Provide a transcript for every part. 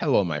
Hello, my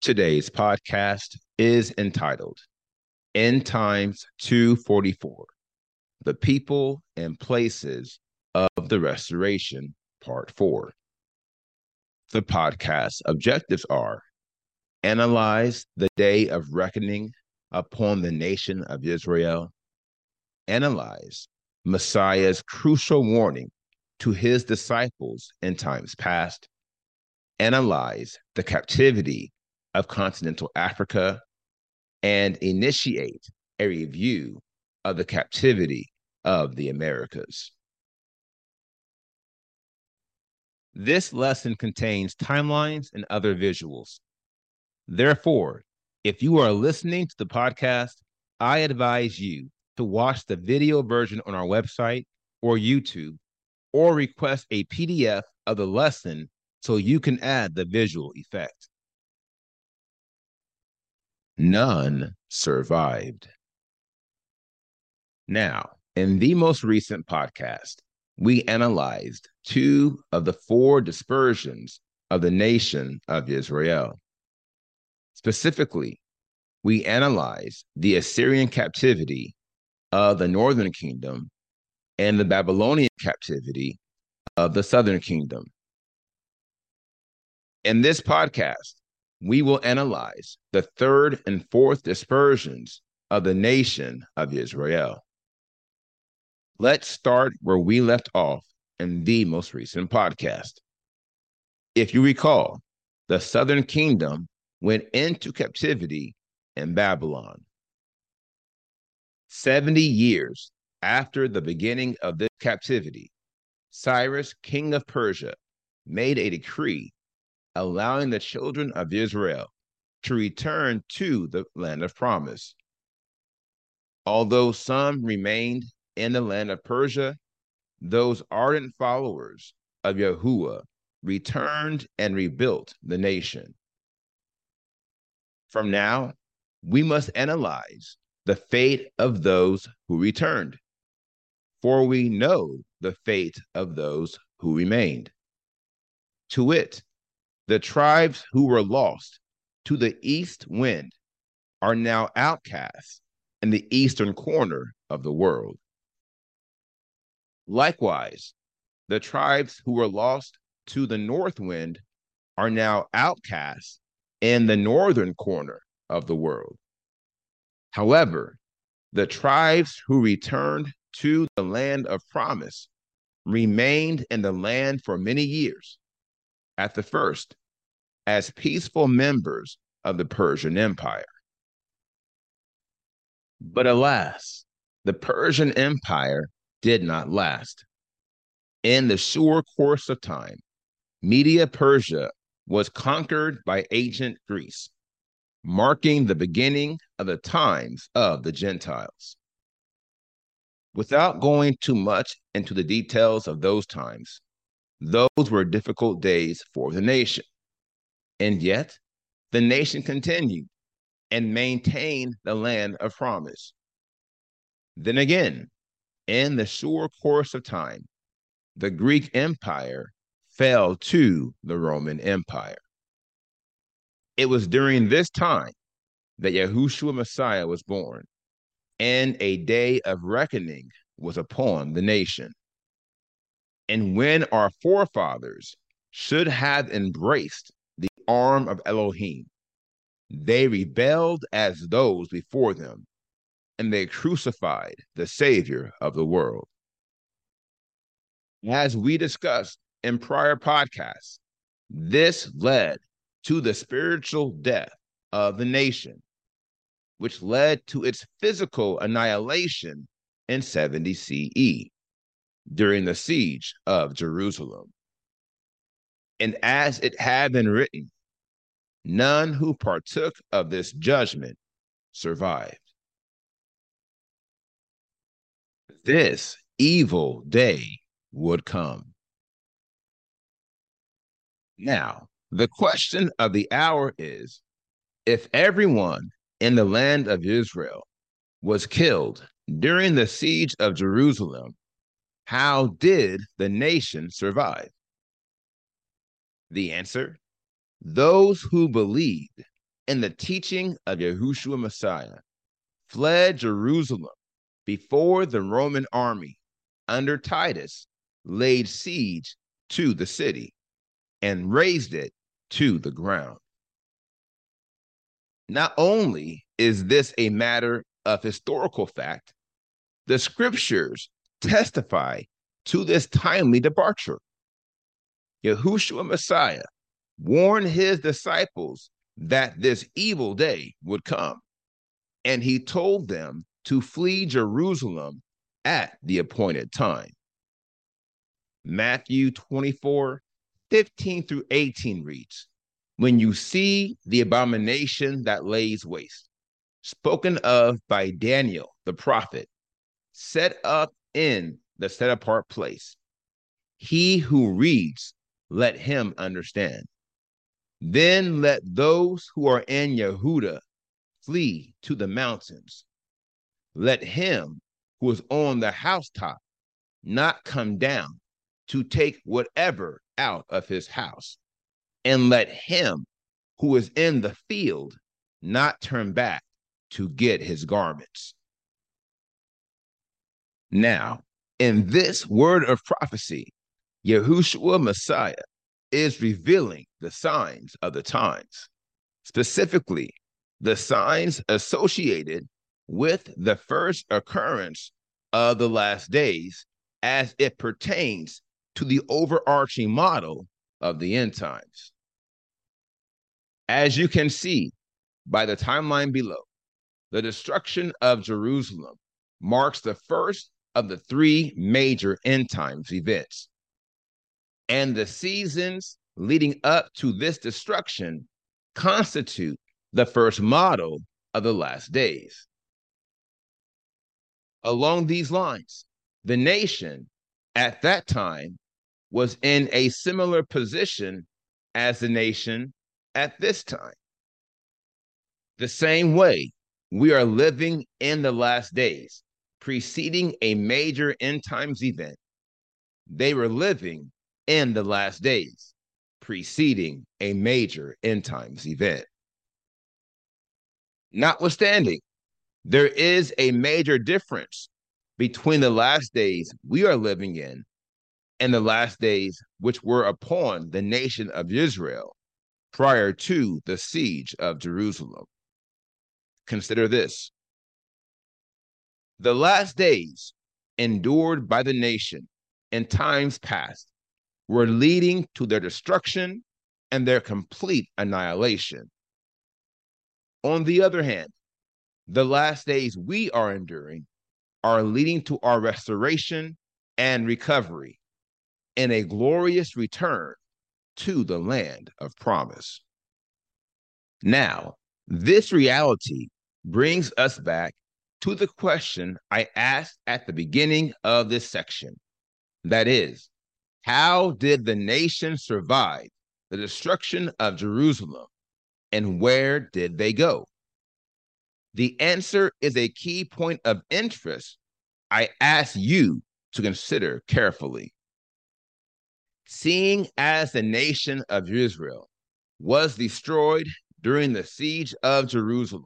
Today's podcast is entitled End Times 244, The People and Places of the Restoration, Part 4. The podcast's objectives are analyze the Day of Reckoning upon the nation of Israel, analyze Messiah's crucial warning to his disciples in times past, analyze the captivity of continental Africa, and initiate a review of the captivity of the Americas. This lesson contains timelines and other visuals. Therefore, if you are listening to the podcast, I advise you to watch the video version on our website or YouTube, or request a PDF of the lesson so you can add the visual effect. None survived. Now, in the most recent podcast, we analyzed two of the four dispersions of the nation of Israel. Specifically, we analyzed the Assyrian captivity of the northern kingdom and the Babylonian captivity of the southern kingdom. In this podcast, we will analyze the third and fourth dispersions of the nation of Israel. Let's start where we left off in the most recent podcast. If you recall, the southern kingdom went into captivity in Babylon. 70 years after the beginning of this captivity, Cyrus, king of Persia, made a decree allowing the children of Israel to return to the land of promise. Although some remained in the land of Persia, those ardent followers of Yahuwah returned and rebuilt the nation. From now, we must analyze the fate of those who returned, for we know the fate of those who remained. To wit, the tribes who were lost to the east wind are now outcasts in the eastern corner of the world. Likewise, the tribes who were lost to the north wind are now outcasts in the northern corner of the world. However, the tribes who returned to the land of promise remained in the land for many years, at the first, as peaceful members of the Persian Empire. But alas, the Persian Empire did not last. In the sure course of time, Media Persia was conquered by ancient Greece, marking the beginning of the times of the Gentiles. Without going too much into the details of those times, those were difficult days for the nation. And yet, the nation continued and maintained the land of promise. Then again, in the sure course of time, the Greek Empire fell to the Roman Empire. It was during this time that Yahushua Messiah was born, and a day of reckoning was upon the nation. And when our forefathers should have embraced the arm of Elohim, they rebelled as those before them, and they crucified the Savior of the world. As we discussed in prior podcasts, this led to the spiritual death of the nation, which led to its physical annihilation in 70 CE during the siege of Jerusalem. And as it had been written, none who partook of this judgment survived. This evil day would come. Now, the question of the hour is, if everyone in the land of Israel was killed during the siege of Jerusalem, how did the nation survive? The answer, those who believed in the teaching of Yahushua Messiah fled Jerusalem before the Roman army under Titus laid siege to the city and razed it to the ground. Not only is this a matter of historical fact, the scriptures testify to this timely departure. Yahushua Messiah warned his disciples that this evil day would come, and he told them to flee Jerusalem at the appointed time. Matthew 24:15 through 18 reads, "When you see the abomination that lays waste, spoken of by Daniel the prophet, set up in the set-apart place. He who reads, let him understand. Then let those who are in Yehuda flee to the mountains. Let him who is on the housetop not come down to take whatever out of his house. And let him who is in the field not turn back to get his garments." Now, in this word of prophecy, Yahushua Messiah is revealing the signs of the times, specifically the signs associated with the first occurrence of the last days as it pertains to the overarching model of the end times. As you can see by the timeline below, the destruction of Jerusalem marks the first of the three major end times events. And the seasons leading up to this destruction constitute the first model of the last days. Along these lines, the nation at that time was in a similar position as the nation at this time. The same way we are living in the last days, preceding a major end times event, they were living in the last days, preceding a major end times event. Notwithstanding, there is a major difference between the last days we are living in and the last days which were upon the nation of Israel prior to the siege of Jerusalem. Consider this. The last days endured by the nation in times past were leading to their destruction and their complete annihilation. On the other hand, the last days we are enduring are leading to our restoration and recovery and a glorious return to the land of promise. Now, this reality brings us back to the question I asked at the beginning of this section. That is, how did the nation survive the destruction of Jerusalem, and where did they go? The answer is a key point of interest I ask you to consider carefully. Seeing as the nation of Israel was destroyed during the siege of Jerusalem,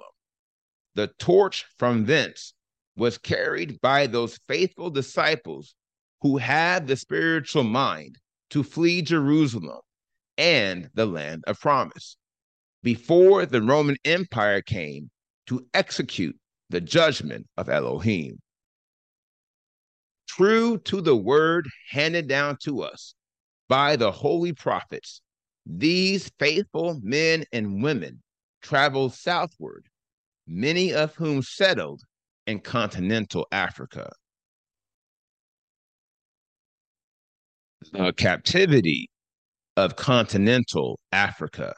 the torch from thence was carried by those faithful disciples who had the spiritual mind to flee Jerusalem and the land of promise before the Roman Empire came to execute the judgment of Elohim. True to the word handed down to us by the holy prophets, these faithful men and women traveled southward, many of whom settled in continental Africa. The captivity of continental Africa.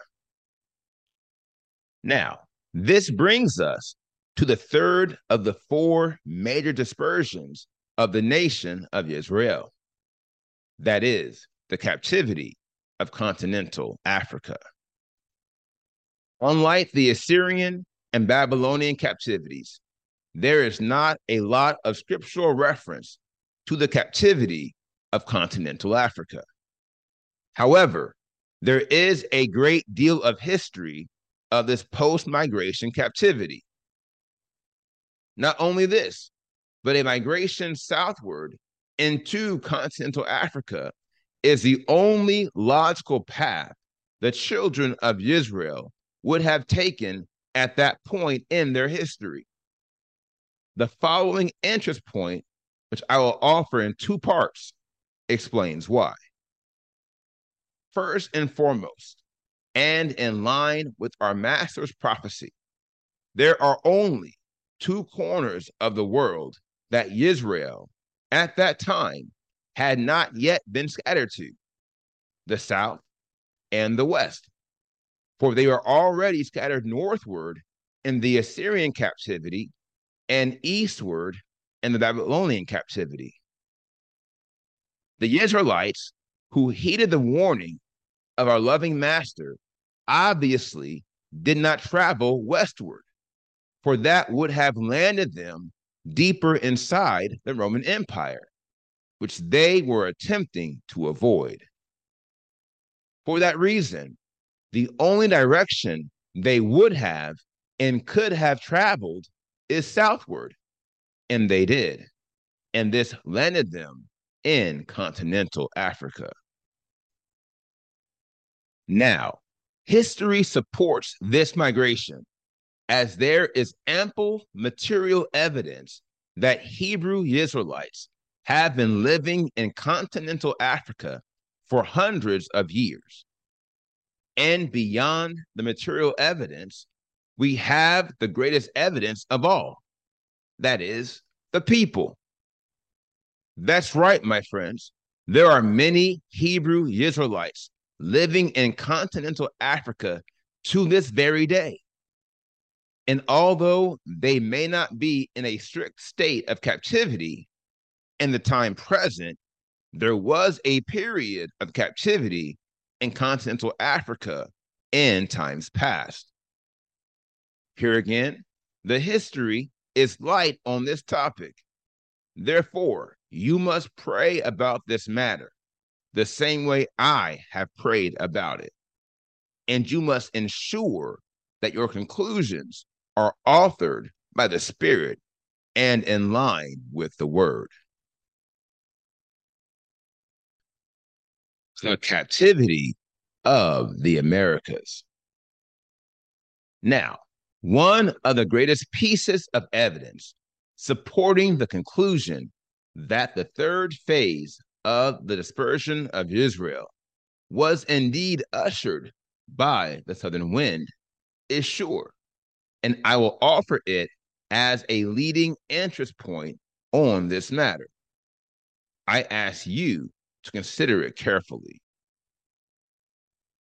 Now, this brings us to the third of the four major dispersions of the nation of Yisra'el, that is, the captivity of continental Africa. Unlike the Assyrian and Babylonian captivities, there is not a lot of scriptural reference to the captivity of continental Africa. However, there is a great deal of history of this post-migration captivity. Not only this, but a migration southward into continental Africa is the only logical path the children of Yisra'el would have taken at that point in their history. The following interest point, which I will offer in two parts, explains why. First and foremost, and in line with our master's prophecy, there are only two corners of the world that Yisra'el at that time had not yet been scattered to, the south and the west, for they were already scattered northward in the Assyrian captivity and eastward in the Babylonian captivity. The Israelites, who heeded the warning of our loving master, obviously did not travel westward, for that would have landed them deeper inside the Roman Empire, which they were attempting to avoid. For that reason, the only direction they would have and could have traveled is southward, and they did, and this landed them in continental Africa. Now, history supports this migration, as there is ample material evidence that Hebrew Israelites have been living in continental Africa for hundreds of years. And beyond the material evidence, we have the greatest evidence of all, that is, the people. That's right, my friends. There are many Hebrew Israelites living in continental Africa to this very day. And although they may not be in a strict state of captivity in the time present, there was a period of captivity in continental Africa in times past. Here again, the history is light on this topic. Therefore, you must pray about this matter the same way I have prayed about it. And you must ensure that your conclusions are authored by the Spirit and in line with the Word. The captivity of the Americas. Now, one of the greatest pieces of evidence supporting the conclusion that the third phase of the dispersion of Yisra'el was indeed ushered by the southern wind is sure, and I will offer it as a leading interest point on this matter. I ask you to consider it carefully.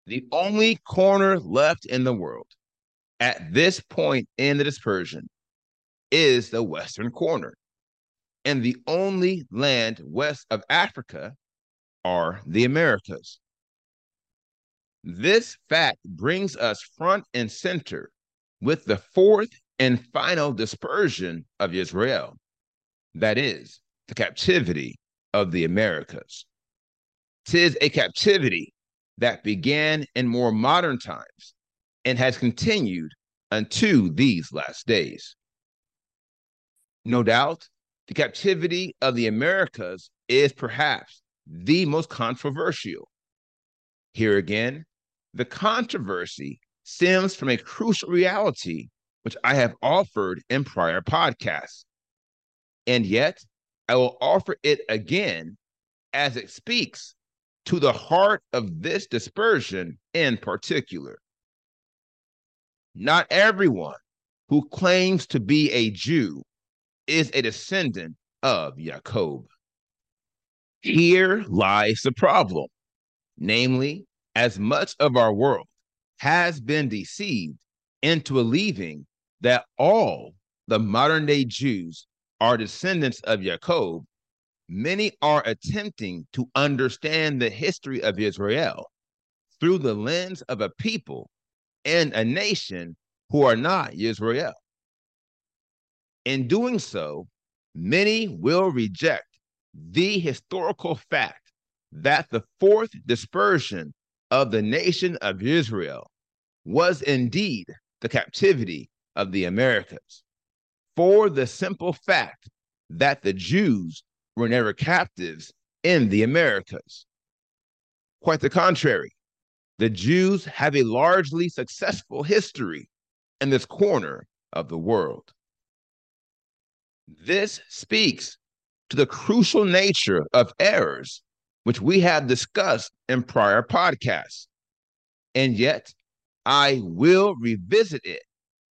The only corner left in the world at this point in the dispersion is the western corner, and the only land west of Africa are the Americas. This fact brings us front and center with the fourth and final dispersion of Yisra'el, that is, the captivity of the Americas. 'Tis a captivity that began in more modern times and has continued unto these last days. No doubt, the captivity of the Americas is perhaps the most controversial. Here again, the controversy stems from a crucial reality which I have offered in prior podcasts. And yet, I will offer it again as it speaks to the heart of this dispersion in particular. Not everyone who claims to be a Jew is a descendant of Jacob. Here lies the problem, namely as much of our world has been deceived into believing that all the modern day Jews are descendants of Yaakov, many are attempting to understand the history of Israel through the lens of a people and a nation who are not Yisra'el. In doing so, many will reject the historical fact that the fourth dispersion of the nation of Israel was indeed the captivity of the Americas, for the simple fact that the Jews were never captives in the Americas. Quite the contrary, the Jews have a largely successful history in this corner of the world. This speaks to the crucial nature of errors which we have discussed in prior podcasts, and yet I will revisit it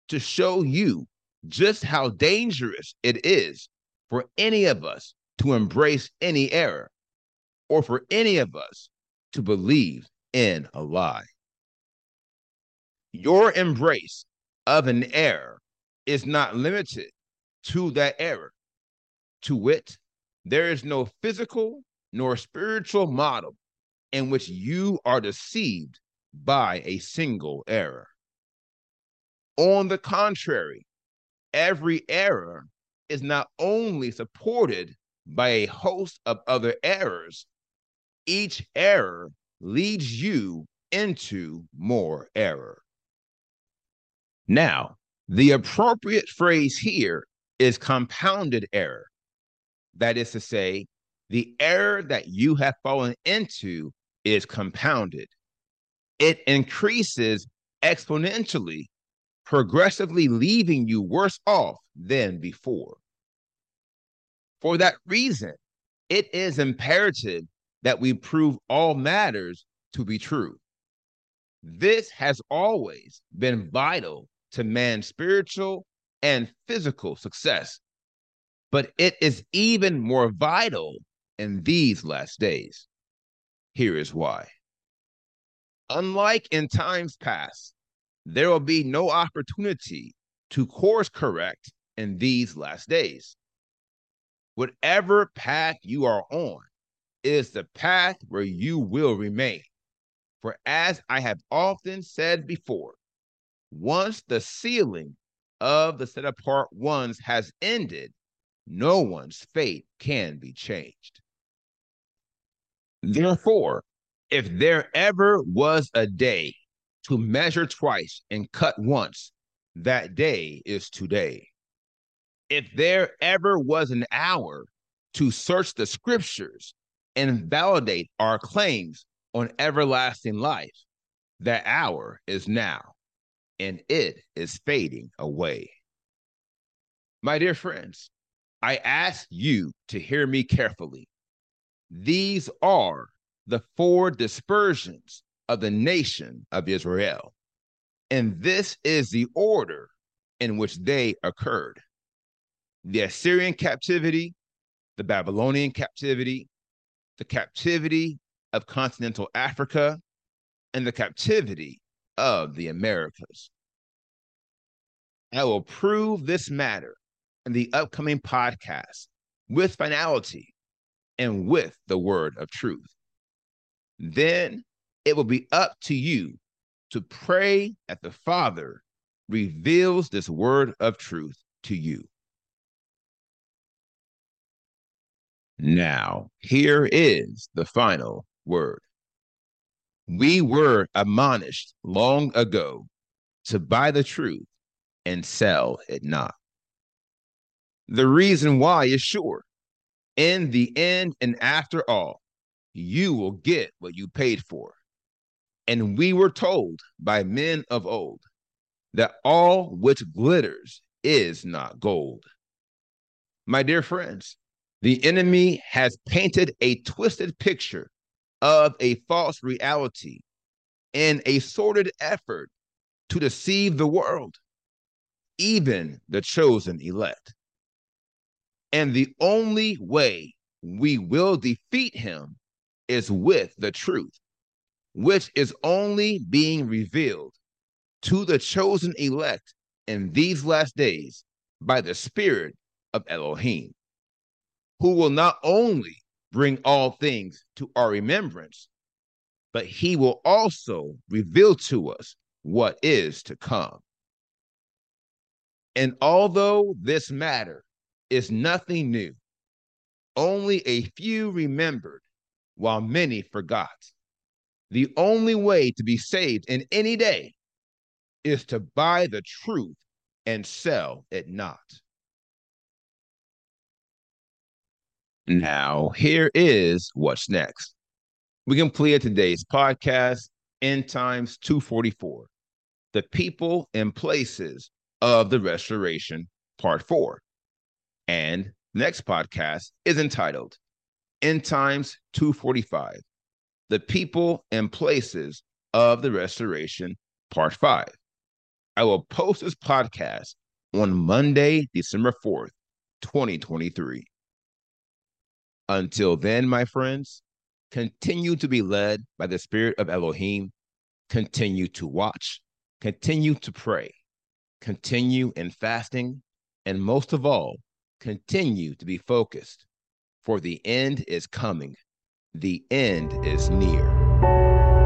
to show you just how dangerous it is for any of us to embrace any error, or for any of us to believe in a lie. Your embrace of an error is not limited to that error. To wit, there is no physical nor spiritual model in which you are deceived by a single error. On the contrary, every error is not only supported by a host of other errors, each error leads you into more error. Now, the appropriate phrase here is compounded error. That is to say, the error that you have fallen into is compounded. It increases exponentially, progressively leaving you worse off than before. For that reason, it is imperative that we prove all matters to be true. This has always been vital to man's spiritual and physical success, but it is even more vital in these last days. Here is why. Unlike in times past, there will be no opportunity to course correct in these last days. Whatever path you are on is the path where you will remain. For as I have often said before, once the sealing of the set apart ones has ended, no one's fate can be changed. Therefore, if there ever was a day to measure twice and cut once, that day is today. If there ever was an hour to search the scriptures and validate our claims on everlasting life, that hour is now, and it is fading away. My dear friends, I ask you to hear me carefully. These are the four dispersions of the nation of Israel, and this is the order in which they occurred: the Assyrian captivity, the Babylonian captivity, the captivity of continental Africa, and the captivity of the Americas. I will prove this matter in the upcoming podcast with finality and with the word of truth. Then it will be up to you to pray that the Father reveals this word of truth to you. Now, here is the final word. We were admonished long ago to buy the truth and sell it not. The reason why is sure. In the end and after all, you will get what you paid for. And we were told by men of old that all which glitters is not gold. My dear friends, the enemy has painted a twisted picture of a false reality in a sordid effort to deceive the world, even the chosen elect. And the only way we will defeat him is with the truth, which is only being revealed to the chosen elect in these last days by the Spirit of Elohim, who will not only bring all things to our remembrance, but he will also reveal to us what is to come. And although this matter is nothing new, only a few remembered while many forgot, the only way to be saved in any day is to buy the truth and sell it not. Now, here is what's next. We completed today's podcast, End Times 244, The People and Places of the Restoration, Part 4. And next podcast is entitled End Times 245, The People and Places of the Restoration, Part 5. I will post this podcast on Monday, December 4th, 2023. Until then, my friends, continue to be led by the Spirit of Elohim. Continue to watch. Continue to pray. Continue in fasting. And most of all, continue to be focused. For the end is coming. The end is near.